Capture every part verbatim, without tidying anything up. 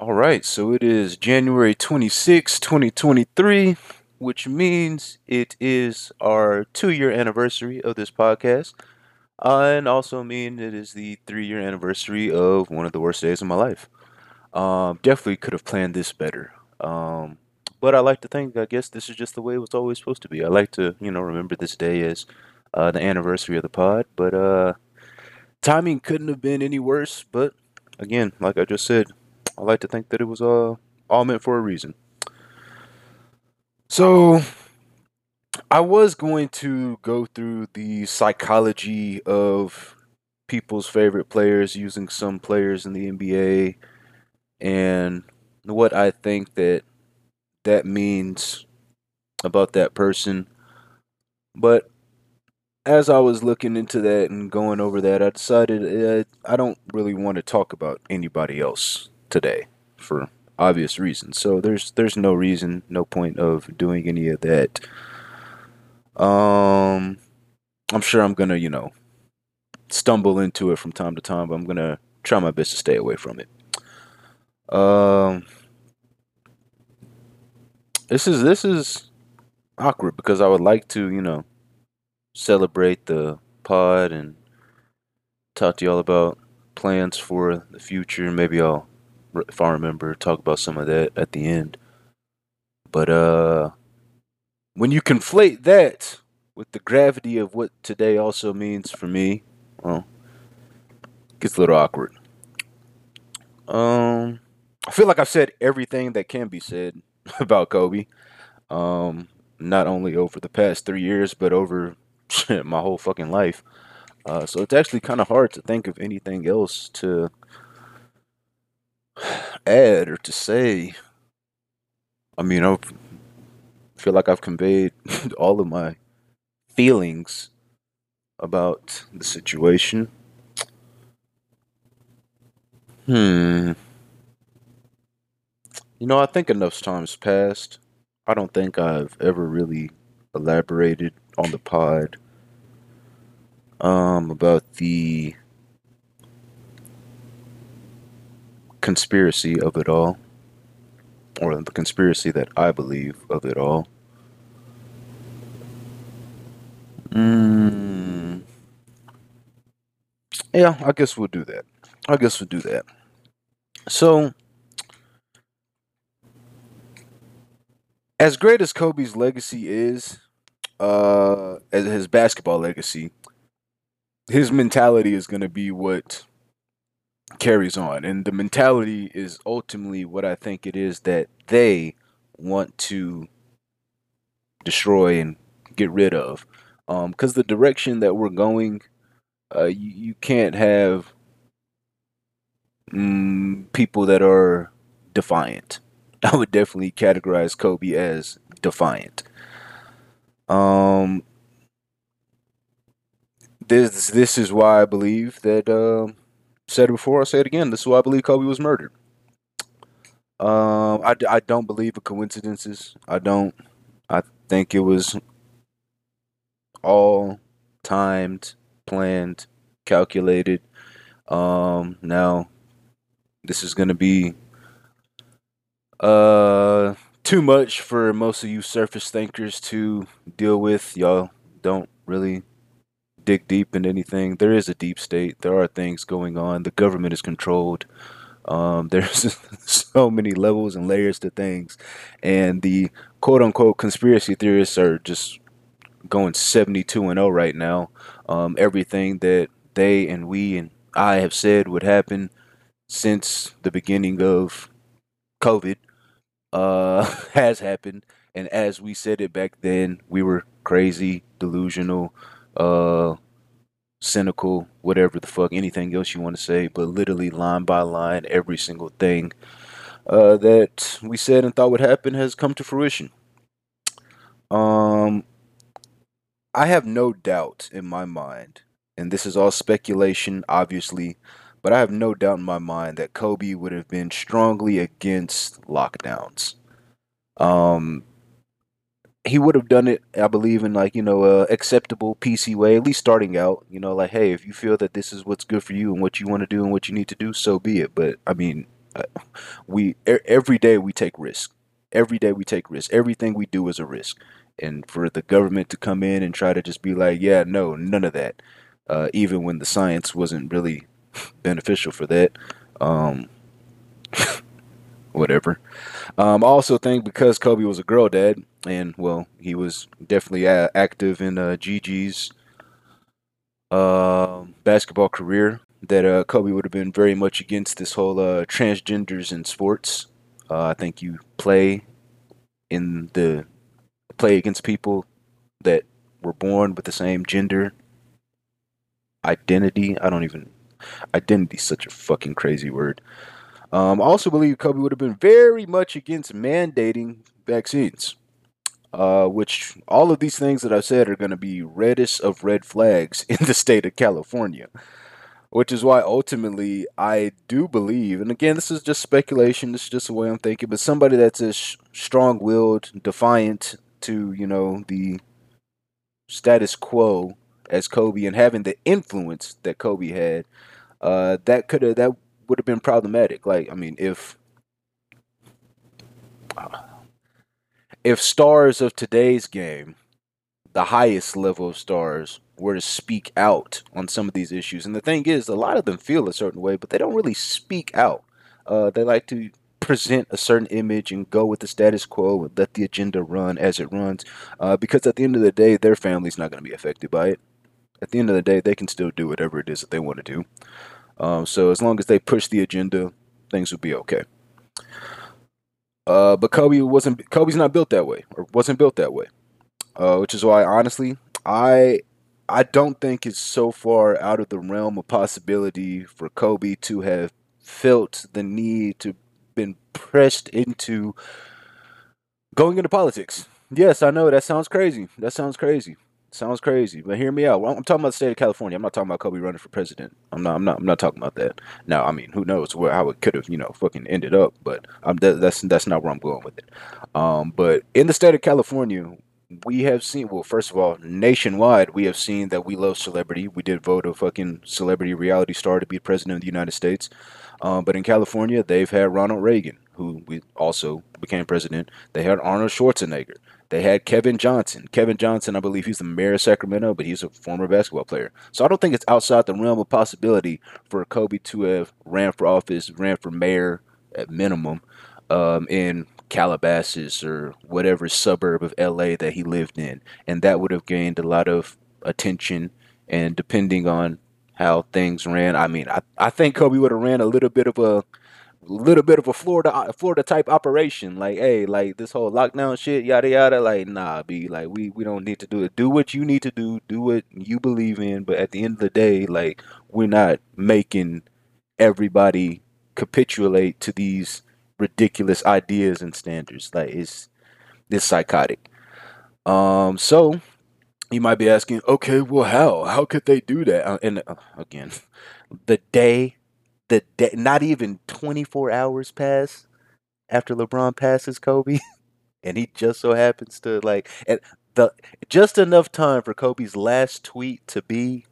All right, so it is January twenty-sixth, twenty twenty-three, which means it is our two-year anniversary of this podcast, uh, and also mean it is the three-year anniversary of one of the worst days of my life. Um, definitely could have planned this better, um, but I like to think, I guess, this is just the way it was always supposed to be. I like to, you know, remember this day as uh, the anniversary of the pod, but uh, timing couldn't have been any worse. But again, like I just said, I like to think that it was uh, all meant for a reason. So, I was going to go through the psychology of people's favorite players using some players in the N B A and what I think that that means about that person. But as I was looking into that and going over that, I decided uh, I don't really want to talk about anybody else today for obvious reasons. So there's there's no reason, no point of doing any of that. Um I'm sure I'm gonna, you know, stumble into it from time to time, but I'm gonna try my best to stay away from it. Um This is this is awkward because I would like to, you know, celebrate the pod and talk to y'all about plans for the future. Maybe I'll, if I remember, talk about some of that at the end. But uh, when you conflate that with the gravity of what today also means for me, well, it gets a little awkward. Um, I feel like I've said everything that can be said about Kobe, um, not only over the past three years, but over my whole fucking life. Uh, so it's actually kind of hard to think of anything else to add or to say. I mean, I feel like I've conveyed all of my feelings about the situation. Hmm. You know, I think enough time's passed. I don't think I've ever really elaborated on the pod um, about the conspiracy of it all, or the conspiracy that I believe of it all. Mm. Yeah, I guess we'll do that. I guess we'll do that. So, as great as Kobe's legacy is, uh, as his basketball legacy, his mentality is going to be what carries on, and the mentality is ultimately what I think it is that they want to destroy and get rid of, um because the direction that we're going, uh you, you can't have mm, people that are defiant. I would definitely categorize Kobe as defiant. um this this is why I believe that, um said it before, I'll say it again, this is why I believe Kobe was murdered. Um, I, I don't believe in coincidences. I don't. I think it was all timed, planned, calculated. Um, now, this is going to be uh, too much for most of you surface thinkers to deal with. Y'all don't really dig deep in anything. There is a deep state. There are things going on. The government is controlled. Um, there's so many levels and layers to things. And the quote-unquote conspiracy theorists are just going seventy-two and oh right now. Um, everything that they and we and I have said would happen since the beginning of COVID uh, has happened. And as we said it back then, we were crazy, delusional, uh cynical, whatever the fuck, anything else you want to say, but literally line by line, every single thing uh that we said and thought would happen has come to fruition. um I have no doubt in my mind, and this is all speculation obviously, but I have no doubt in my mind that Kobe would have been strongly against lockdowns. um He would have done it, I believe, in, like, you know, a acceptable P C way, at least starting out, you know, like, hey, if you feel that this is what's good for you and what you want to do and what you need to do, so be it. But I mean, we every day we take risk. Every day we take risks. Everything we do is a risk. And for the government to come in and try to just be like, yeah, no, none of that, uh, even when the science wasn't really beneficial for that, um, whatever. Um, I also think because Kobe was a girl dad, and, well, he was definitely a- active in uh, Gigi's uh, basketball career, that uh, Kobe would have been very much against this whole uh, transgenders in sports. Uh, I think you play in the play against people that were born with the same gender identity. I don't even identity is such a fucking crazy word. Um, I also believe Kobe would have been very much against mandating vaccines, uh, which all of these things that I've said are going to be reddest of red flags in the state of California. Which is why ultimately I do believe, and again, this is just speculation, this is just the way I'm thinking, but somebody that's as sh- strong-willed, defiant to, you know, the status quo as Kobe and having the influence that Kobe had, uh, that could have, that would have been problematic. Like, I mean, if, uh, if stars of today's game, the highest level of stars, were to speak out on some of these issues. And the thing is, a lot of them feel a certain way, but they don't really speak out. Uh, they like to present a certain image and go with the status quo and let the agenda run as it runs. Uh, because at the end of the day, their family's not going to be affected by it. At the end of the day, they can still do whatever it is that they want to do. Um, so as long as they push the agenda, things will be okay. Uh, but Kobe wasn't, Kobe's not built that way, or wasn't built that way. Uh, which is why, honestly, I... I don't think it's so far out of the realm of possibility for Kobe to have felt the need to been pressed into going into politics. Yes, I know that sounds crazy. That sounds crazy. Sounds crazy. But hear me out. I'm talking about the state of California. I'm not talking about Kobe running for president. I'm not. I'm not. I'm not talking about that. Now, I mean, who knows where how it could have, you know, fucking ended up. But I'm, that, that's that's not where I'm going with it. Um, but in the state of California. We have seen, well, first of all, nationwide, we have seen that we love celebrity. We did vote a fucking celebrity reality star to be president of the United States. Um, but in California, they've had Ronald Reagan, who we also became president. They had Arnold Schwarzenegger. They had Kevin Johnson. Kevin Johnson, I believe he's the mayor of Sacramento, but he's a former basketball player. So I don't think it's outside the realm of possibility for Kobe to have ran for office, ran for mayor at minimum, um, in Calabasas or whatever suburb of L A that he lived in, and that would have gained a lot of attention. And depending on how things ran, I mean, I, I think Kobe would have ran a little bit of a little bit of a Florida Florida type operation, like, hey, like this whole lockdown shit, yada yada. Like, nah, B, like we we don't need to do it. Do what you need to do. Do what you believe in. But at the end of the day, like, we're not making everybody capitulate to these ridiculous ideas and standards. Like, it's it's psychotic. Um so you might be asking, okay, well, how how could they do that? Uh, and uh, again, the day the day not even twenty-four hours pass after LeBron passes Kobe, and he just so happens to, like, at the just enough time for Kobe's last tweet to be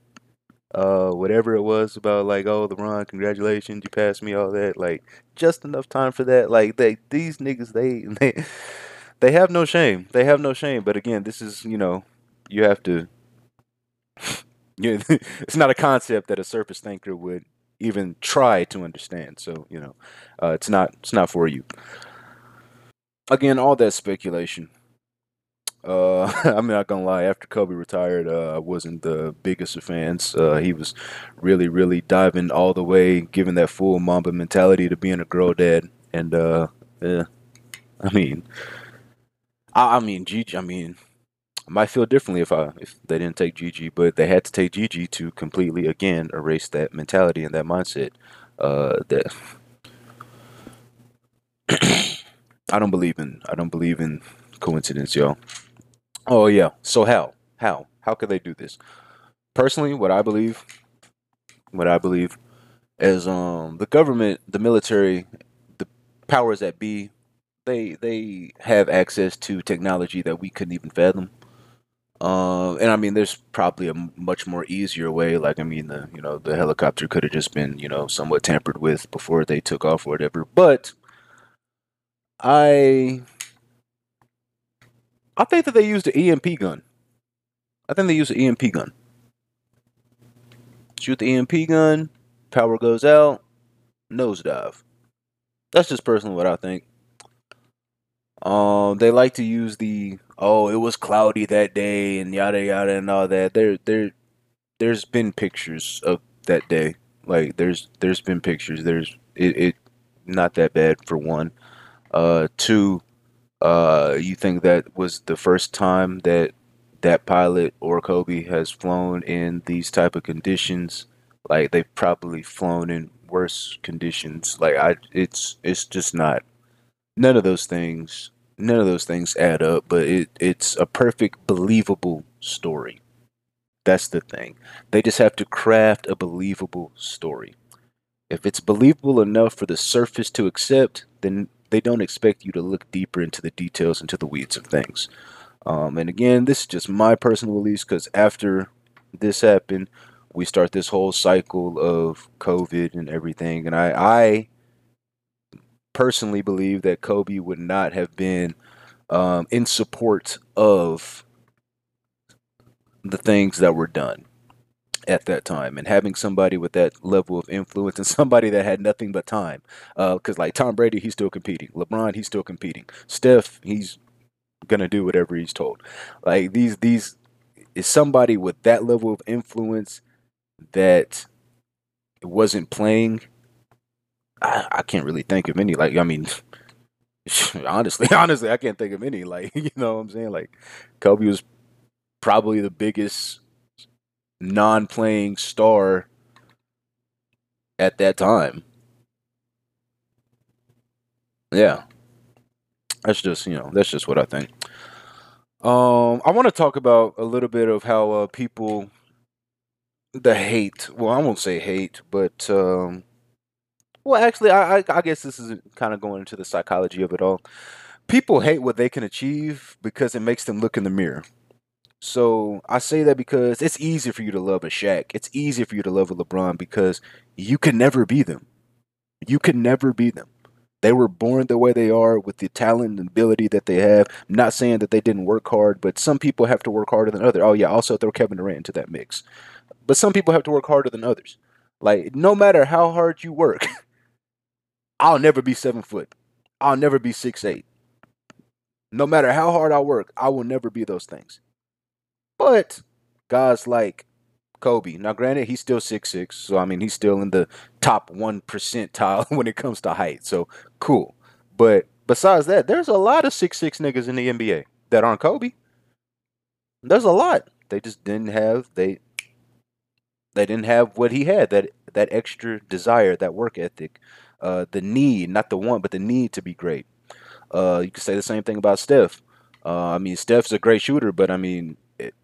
Uh, whatever it was about, like, oh, LeBron, congratulations, you passed me, all that, like, just enough time for that. Like, they, these niggas, they, they, they have no shame. They have no shame. But again, this is, you know, you have to, you, it's not a concept that a surface thinker would even try to understand. So, you know, uh, it's not, it's not for you. Again, all that speculation. Uh, I'm not gonna lie, after Kobe retired, uh, I wasn't the biggest of fans. Uh, he was really, really diving all the way, giving that full Mamba mentality to being a girl dad. And, uh, yeah, I mean, I, I mean, Gigi, I mean, I might feel differently if I, if they didn't take Gigi, but they had to take Gigi to completely, again, erase that mentality and that mindset. Uh, that I don't believe in, I don't believe in coincidence, y'all. Oh, yeah. So how? How? How could they do this? Personally, what I believe, what I believe is um, the government, the military, the powers that be, they they have access to technology that we couldn't even fathom. Uh, and I mean, there's probably a much more easier way. Like, I mean, the you know the helicopter could have just been, you know, somewhat tampered with before they took off or whatever. But I I think that they used the E M P gun. I think they used the E M P gun. Shoot the E M P gun, power goes out, nosedive. That's just personally what I think. Um, they like to use the oh, it was cloudy that day and yada yada and all that. There, there, there's been pictures of that day. Like there's, there's been pictures. There's it, it not that bad for one. Uh, two, uh, you think that was the first time that that pilot or Kobe has flown in these type of conditions? Like they've probably flown in worse conditions. Like I, it's it's just not. None of those things, none of those things add up, but it, it's a perfect, believable story. That's the thing. They just have to craft a believable story. If it's believable enough for the surface to accept, then they don't expect you to look deeper into the details, into the weeds of things. Um, and again, this is just my personal beliefs, because after this happened, we start this whole cycle of COVID and everything, and I... I personally believe that Kobe would not have been um, in support of the things that were done at that time. And having somebody with that level of influence and somebody that had nothing but time, because uh, like Tom Brady, he's still competing. LeBron, he's still competing. Steph, he's going to do whatever he's told. Like these, these is somebody with that level of influence that wasn't playing. I, I can't really think of any, like, I mean, honestly, honestly, I can't think of any, like, you know what I'm saying? Like, Kobe was probably the biggest non-playing star at that time. Yeah. That's just, you know, that's just what I think. Um, I want to talk about a little bit of how uh, people, the hate, well, I won't say hate, but, um, well, actually, I, I, I guess this is kind of going into the psychology of it all. People hate what they can achieve because it makes them look in the mirror. So I say that because it's easy for you to love a Shaq. It's easy for you to love a LeBron because you can never be them. You can never be them. They were born the way they are with the talent and ability that they have. I'm not saying that they didn't work hard, but some people have to work harder than others. Oh, yeah, also throw Kevin Durant into that mix. But some people have to work harder than others. Like, no matter how hard you work... I'll never be seven foot. I'll never be six eight. No matter how hard I work, I will never be those things. But guys like Kobe, now granted, he's still six six, so I mean he's still in the top one percentile when it comes to height. So cool. But besides that, there's a lot of six six niggas in the N B A that aren't Kobe. There's a lot. They just didn't have they they didn't have what he had, that that extra desire, that work ethic. Uh, the need, not the want, but the need to be great. Uh, you can say the same thing about Steph. Uh, I mean, Steph's a great shooter, but I mean, it,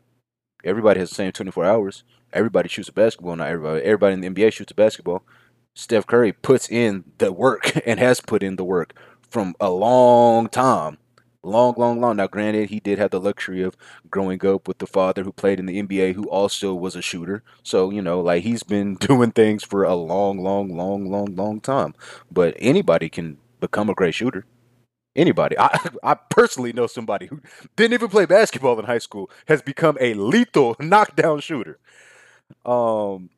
everybody has the same twenty-four hours. Everybody shoots a basketball. Not everybody. Everybody in the N B A shoots a basketball. Steph Curry puts in the work and has put in the work from a long time. Long, long, long. Now, granted, he did have the luxury of growing up with the father who played in the N B A who also was a shooter. So, you know, like he's been doing things for a long, long, long, long, long time. But anybody can become a great shooter. Anybody. I, I personally know somebody who didn't even play basketball in high school has become a lethal knockdown shooter. Um,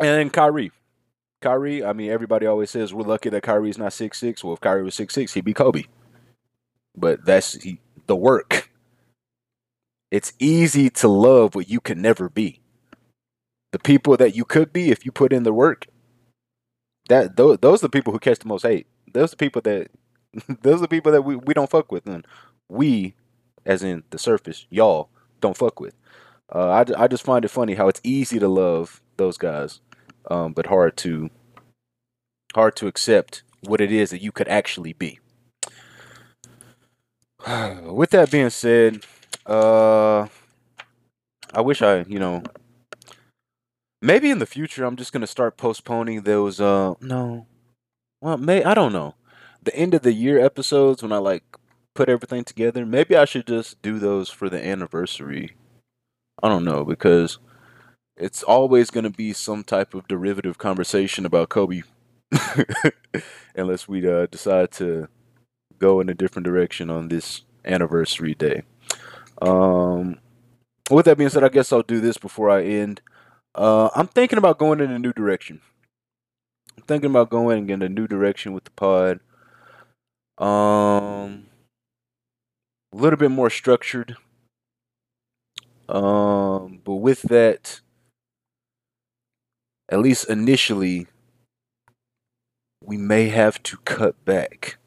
and Kyrie. Kyrie, I mean, everybody always says we're lucky that Kyrie's not six six. Well, if Kyrie was six six, he'd be Kobe. But that's he, the work. It's easy to love what you can never be. The people that you could be if you put in the work. That those, those are the people who catch the most hate. Those are the people that those are the people that we, we don't fuck with. And we, as in the surface, y'all don't fuck with. Uh, I I just find it funny how it's easy to love those guys, um, but hard to hard to accept what it is that you could actually be. With that being said, uh, I wish I, you know, maybe in the future I'm just going to start postponing those, uh, no, well, may I don't know, the end of the year episodes when I, like, put everything together, maybe I should just do those for the anniversary. I don't know, because it's always going to be some type of derivative conversation about Kobe, unless we uh, decide to go in a different direction on this anniversary day. Um, with that being said, I guess I'll do this before I end. Uh, I'm thinking about going in a new direction. I'm thinking about going and getting a new direction with the pod. Um, a little bit more structured. Um, but with that, at least initially, we may have to cut back.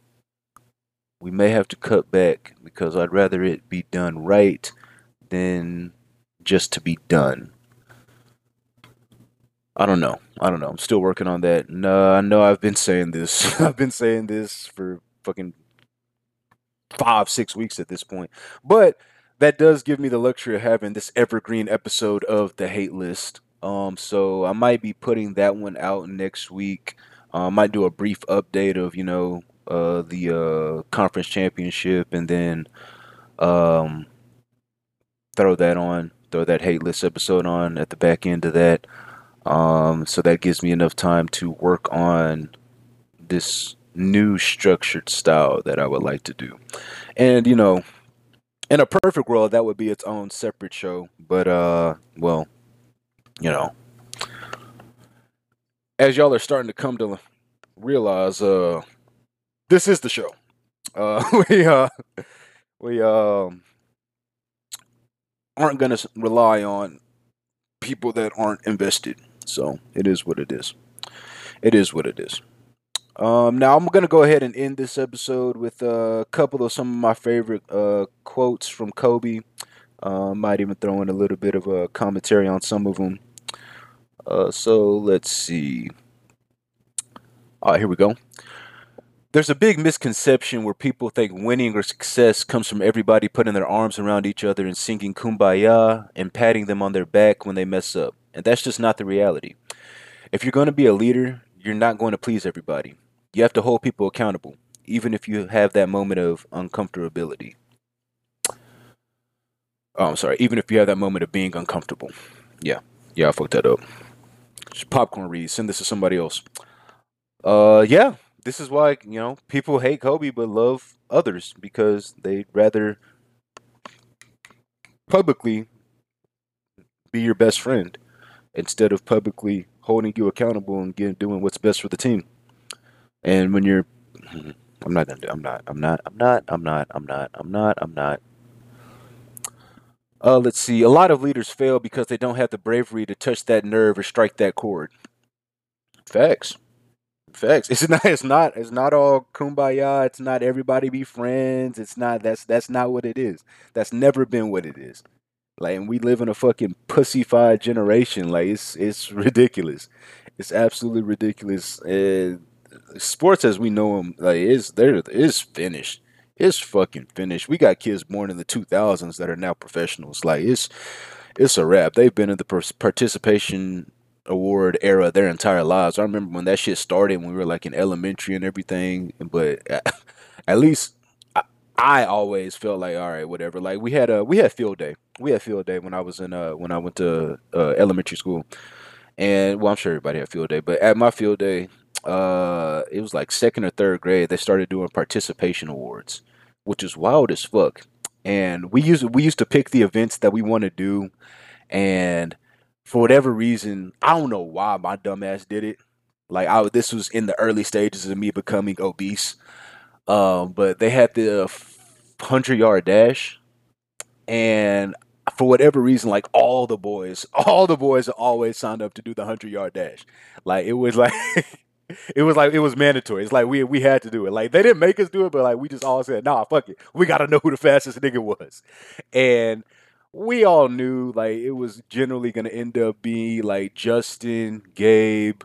We may have to cut back because I'd rather it be done right than just to be done. I don't know. I don't know. I'm still working on that. No, I know I've been saying this. I've been saying this for fucking five, six weeks at this point. But that does give me the luxury of having this evergreen episode of The Hate List. Um, so I might be putting that one out next week. I uh, might do a brief update of, you know, uh, the uh, conference championship, and then um, throw that on, throw that Hate List episode on at the back end of that. Um, so that gives me enough time to work on this new structured style that I would like to do. And, you know, in a perfect world, that would be its own separate show. But, uh, well, you know, as y'all are starting to come to realize, uh, this is the show. Uh, we, uh, we, um, aren't going to rely on people that aren't invested. So it is what it is. It is what it is. Um, now I'm going to go ahead and end this episode with a couple of some of my favorite, uh, quotes from Kobe. Uh, might even throw in a little bit of a commentary on some of them. Uh, so let's see. All right, here we go. There's a big misconception where people think winning or success comes from everybody putting their arms around each other and singing Kumbaya and patting them on their back when they mess up. And that's just not the reality. If you're going to be a leader, you're not going to please everybody. You have to hold people accountable, even if you have that moment of uncomfortability. Oh, I'm sorry. Even if you have that moment of being uncomfortable. Yeah. Yeah, I fucked that up. Just popcorn read. Send this to somebody else. Uh, yeah, this is why, you know, people hate Kobe but love others, because they'd rather publicly be your best friend instead of publicly holding you accountable and getting, doing what's best for the team. And when you're, I'm not gonna do. I'm not. I'm not. I'm not. I'm not. I'm not. I'm not. I'm not. Uh, let's see. A lot of leaders fail because they don't have the bravery to touch that nerve or strike that chord. Facts. Facts. It's not. It's not. It's not all kumbaya. It's not everybody be friends. It's not. That's that's not what it is. That's never been what it is. Like, and we live in a fucking pussified generation. Like, it's it's ridiculous. It's absolutely ridiculous. Uh, sports as we know them, like, is there is finished. It's fucking finished. We got kids born in the two thousands that are now professionals. Like, it's it's a wrap. They've been in the participation award era their entire lives. I remember when that shit started when we were like in elementary and everything. But at least I, I always felt like, all right, whatever. Like, we had a we had field day. We had field day when I was in uh when I went to uh, elementary school, and well, I'm sure everybody had field day, but at my field day, uh it was like second or third grade, they started doing participation awards, which is wild as fuck. And we used we used to pick the events that we want to do, and for whatever reason, I don't know why my dumb ass did it. Like, I this was in the early stages of me becoming obese, um but they had the hundred yard dash, and for whatever reason, like, all the boys all the boys always signed up to do the hundred yard dash. Like, it was like It was like, it was mandatory. It's like, we we had to do it. Like, they didn't make us do it, but like, we just all said, nah, fuck it. We got to know who the fastest nigga was. And we all knew, like, it was generally going to end up being like Justin, Gabe,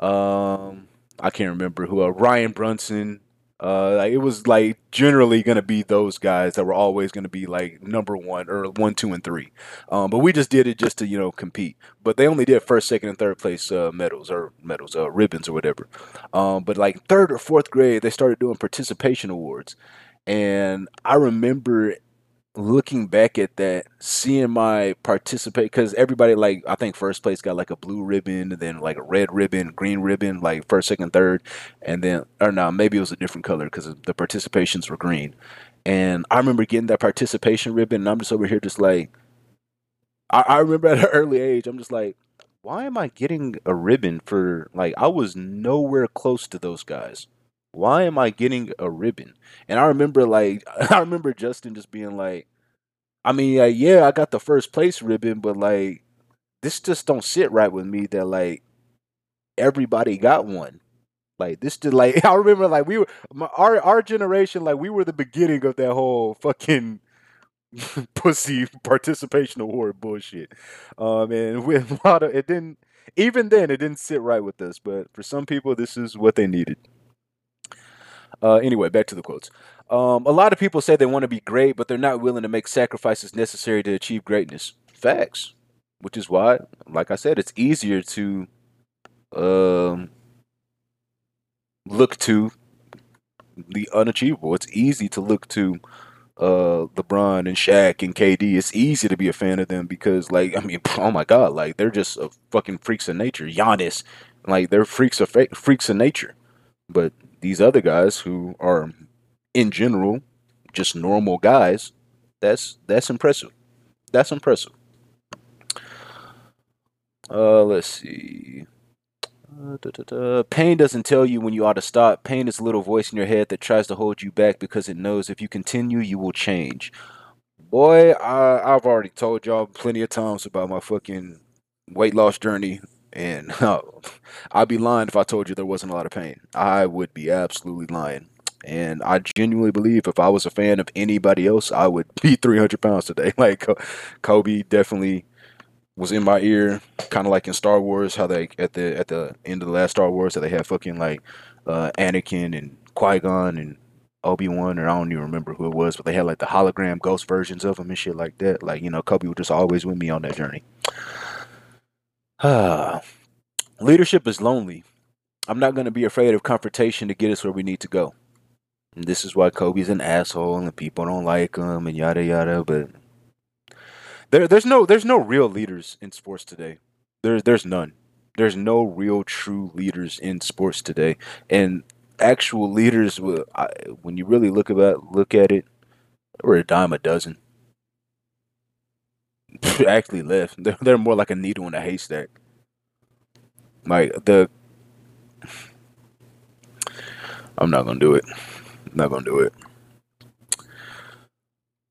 um, I can't remember who, uh, Ryan Brunson. Uh, like, it was like generally going to be those guys that were always going to be like number one or one, two, and three. Um, but we just did it just to, you know, compete. But they only did first, second, and third place uh, medals or medals, uh, ribbons or whatever. Um, but like third or fourth grade, they started doing participation awards. And I remember looking back at that, seeing my participate, because everybody, like, I think first place got like a blue ribbon, then like a red ribbon, green ribbon, like first, second, third, and then, or no, maybe it was a different color because the participations were green. And I remember getting that participation ribbon, and I'm just over here just like, I, I remember at an early age, I'm just like, why am I getting a ribbon for, like, I was nowhere close to those guys. Why am I getting a ribbon? And I remember, like, I remember Justin just being like, I mean, like, yeah, I got the first place ribbon, but, like, this just don't sit right with me that, like, everybody got one. Like, this did, like, I remember, like, we were, my, our, our generation, like, we were the beginning of that whole fucking pussy participation award bullshit. Um, and with a lot of, it didn't, even then, it didn't sit right with us. But for some people, this is what they needed. Uh, anyway, back to the quotes. Um, a lot of people say they want to be great, but they're not willing to make sacrifices necessary to achieve greatness. Facts. Which is why, like I said, it's easier to um, look to the unachievable. It's easy to look to uh, LeBron and Shaq and K D. It's easy to be a fan of them because, like, I mean, oh my God, like, they're just a fucking freaks of nature. Giannis, like, they're freaks of freaks of nature. But these other guys who are, in general, just normal guys, that's that's impressive. That's impressive. Uh, let's see. Uh, da, da, da. Pain doesn't tell you when you ought to stop. Pain is a little voice in your head that tries to hold you back because it knows if you continue, you will change. Boy, I, I've already told y'all plenty of times about my fucking weight loss journey. And uh, I'd be lying if I told you there wasn't a lot of pain. I would be absolutely lying. And I genuinely believe if I was a fan of anybody else, I would be three hundred pounds today. Like uh, Kobe definitely was in my ear, kind of like in Star Wars, how they at the at the end of the last Star Wars, how they had fucking like uh, Anakin and Qui-Gon and Obi-Wan, or I don't even remember who it was, but they had like the hologram ghost versions of them and shit like that. Like, you know, Kobe was just always with me on that journey. Ah, leadership is lonely. I'm not going to be afraid of confrontation to get us where we need to go. And this is why Kobe's an asshole and people don't like him and yada yada. But there, there's no, there's no real leaders in sports today. There's, there's none. There's no real true leaders in sports today. And actual leaders, when you really look about, look at it, there were a dime a dozen. Actually left. They're, they're more like a needle in a haystack. Like the I'm not gonna do it. I'm not gonna do it.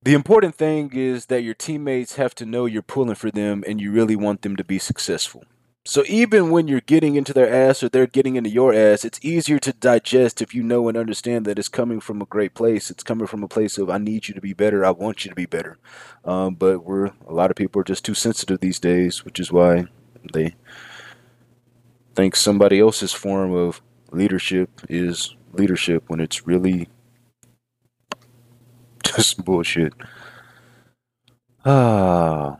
The important thing is that your teammates have to know you're pulling for them and you really want them to be successful. So even when you're getting into their ass or they're getting into your ass, it's easier to digest if you know and understand that it's coming from a great place. It's coming from a place of, I need you to be better. I want you to be better. Um, but we're a lot of people are just too sensitive these days, which is why they think somebody else's form of leadership is leadership when it's really just bullshit. Ah,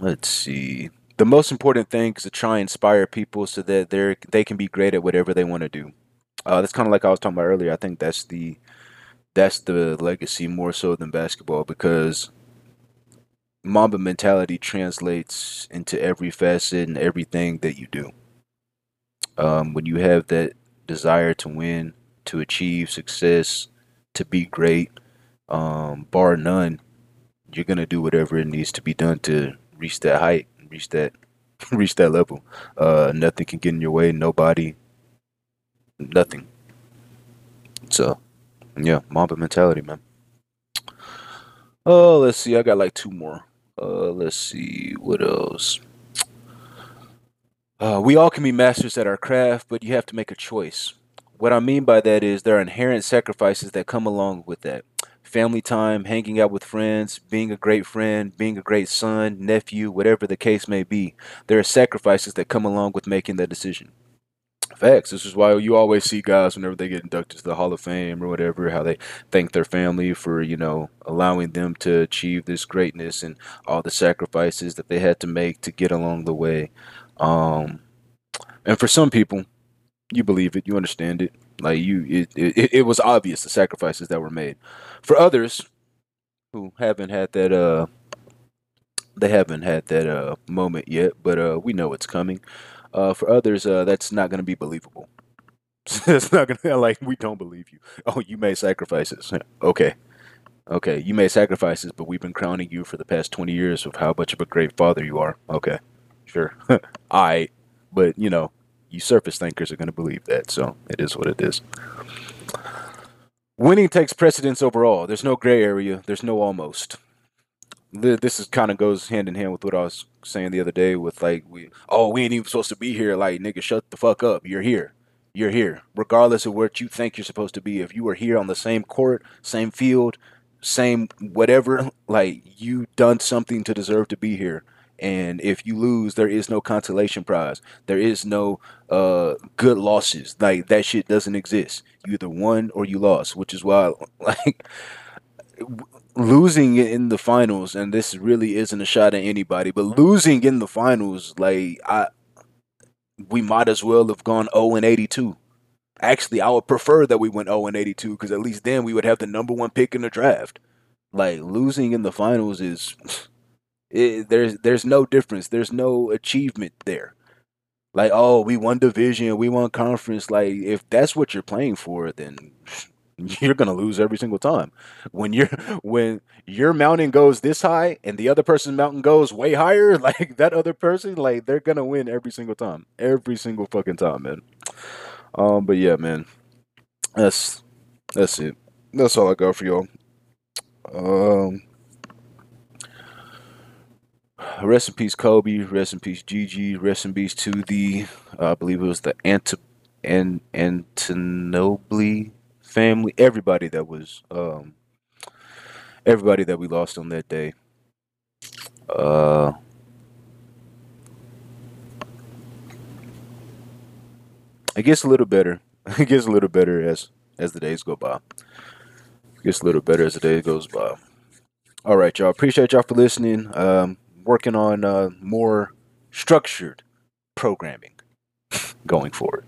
let's see. The most important thing is to try and inspire people so that they're they can be great at whatever they want to do. Uh, that's kind of like I was talking about earlier. I think that's the that's the legacy more so than basketball, because Mamba mentality translates into every facet and everything that you do. Um, when you have that desire to win, to achieve success, to be great, um, bar none, you're gonna do whatever it needs to be done to reach that height. Reach that, reach that level. Uh, nothing can get in your way. Nobody, nothing. So, yeah, Mamba mentality, man. Oh, let's see. I got like two more. Uh, let's see what else. Uh, we all can be masters at our craft, but you have to make a choice. What I mean by that is there are inherent sacrifices that come along with that. Family time, hanging out with friends, being a great friend, being a great son, nephew, whatever the case may be. There are sacrifices that come along with making that decision. Facts. This is why you always see guys whenever they get inducted to the Hall of Fame or whatever, how they thank their family for, you know, allowing them to achieve this greatness and all the sacrifices that they had to make to get along the way. Um, and for some people, you believe it, you understand it. Like you, it, it, it was obvious the sacrifices that were made. For others, who haven't had that uh they haven't had that uh moment yet, but uh we know it's coming. Uh for others, uh that's not going to be believable. It's not going to, like, we don't believe you. Oh, you made sacrifices. Okay. Okay, you made sacrifices, but we've been crowning you for the past twenty years of how much of a great father you are. Okay, sure. All right. But, you know, you surface thinkers are going to believe that, so it is what it is. Winning takes precedence overall. There's no gray area. There's no almost. This is kind of goes hand in hand with what I was saying the other day with, like, we oh, we ain't even supposed to be here. Like, nigga, shut the fuck up. You're here. You're here. Regardless of what you think you're supposed to be, if you are here on the same court, same field, same whatever, like, you done something to deserve to be here. And if you lose, there is no consolation prize. There is no uh good losses. Like, that shit doesn't exist. You either won or you lost, which is why, like, losing in the finals, and this really isn't a shot at anybody, but losing in the finals, like, I we might as well have gone oh and eighty-two. Actually, I would prefer that we went oh and eighty-two, because at least then we would have the number one pick in the draft. Like, losing in the finals is it, there's there's no difference. There's no achievement there. Like, oh, we won division, we won conference. Like, if that's what you're playing for, then you're gonna lose every single time. When you're when your mountain goes this high and the other person's mountain goes way higher, like that other person, like they're gonna win every single time, every single fucking time, man. Um, but yeah, man, that's, that's it. That's all I got for y'all. Um, rest in peace, Kobe. Rest in peace, Gigi. Rest in peace to the, uh, I believe it was the Ant- An- Antonobly family. Everybody that was, um, everybody that we lost on that day. Uh, It gets a little better. It gets a little better as as the days go by. It gets a little better as the day goes by. All right, y'all. Appreciate y'all for listening. Um, working on uh, more structured programming going forward.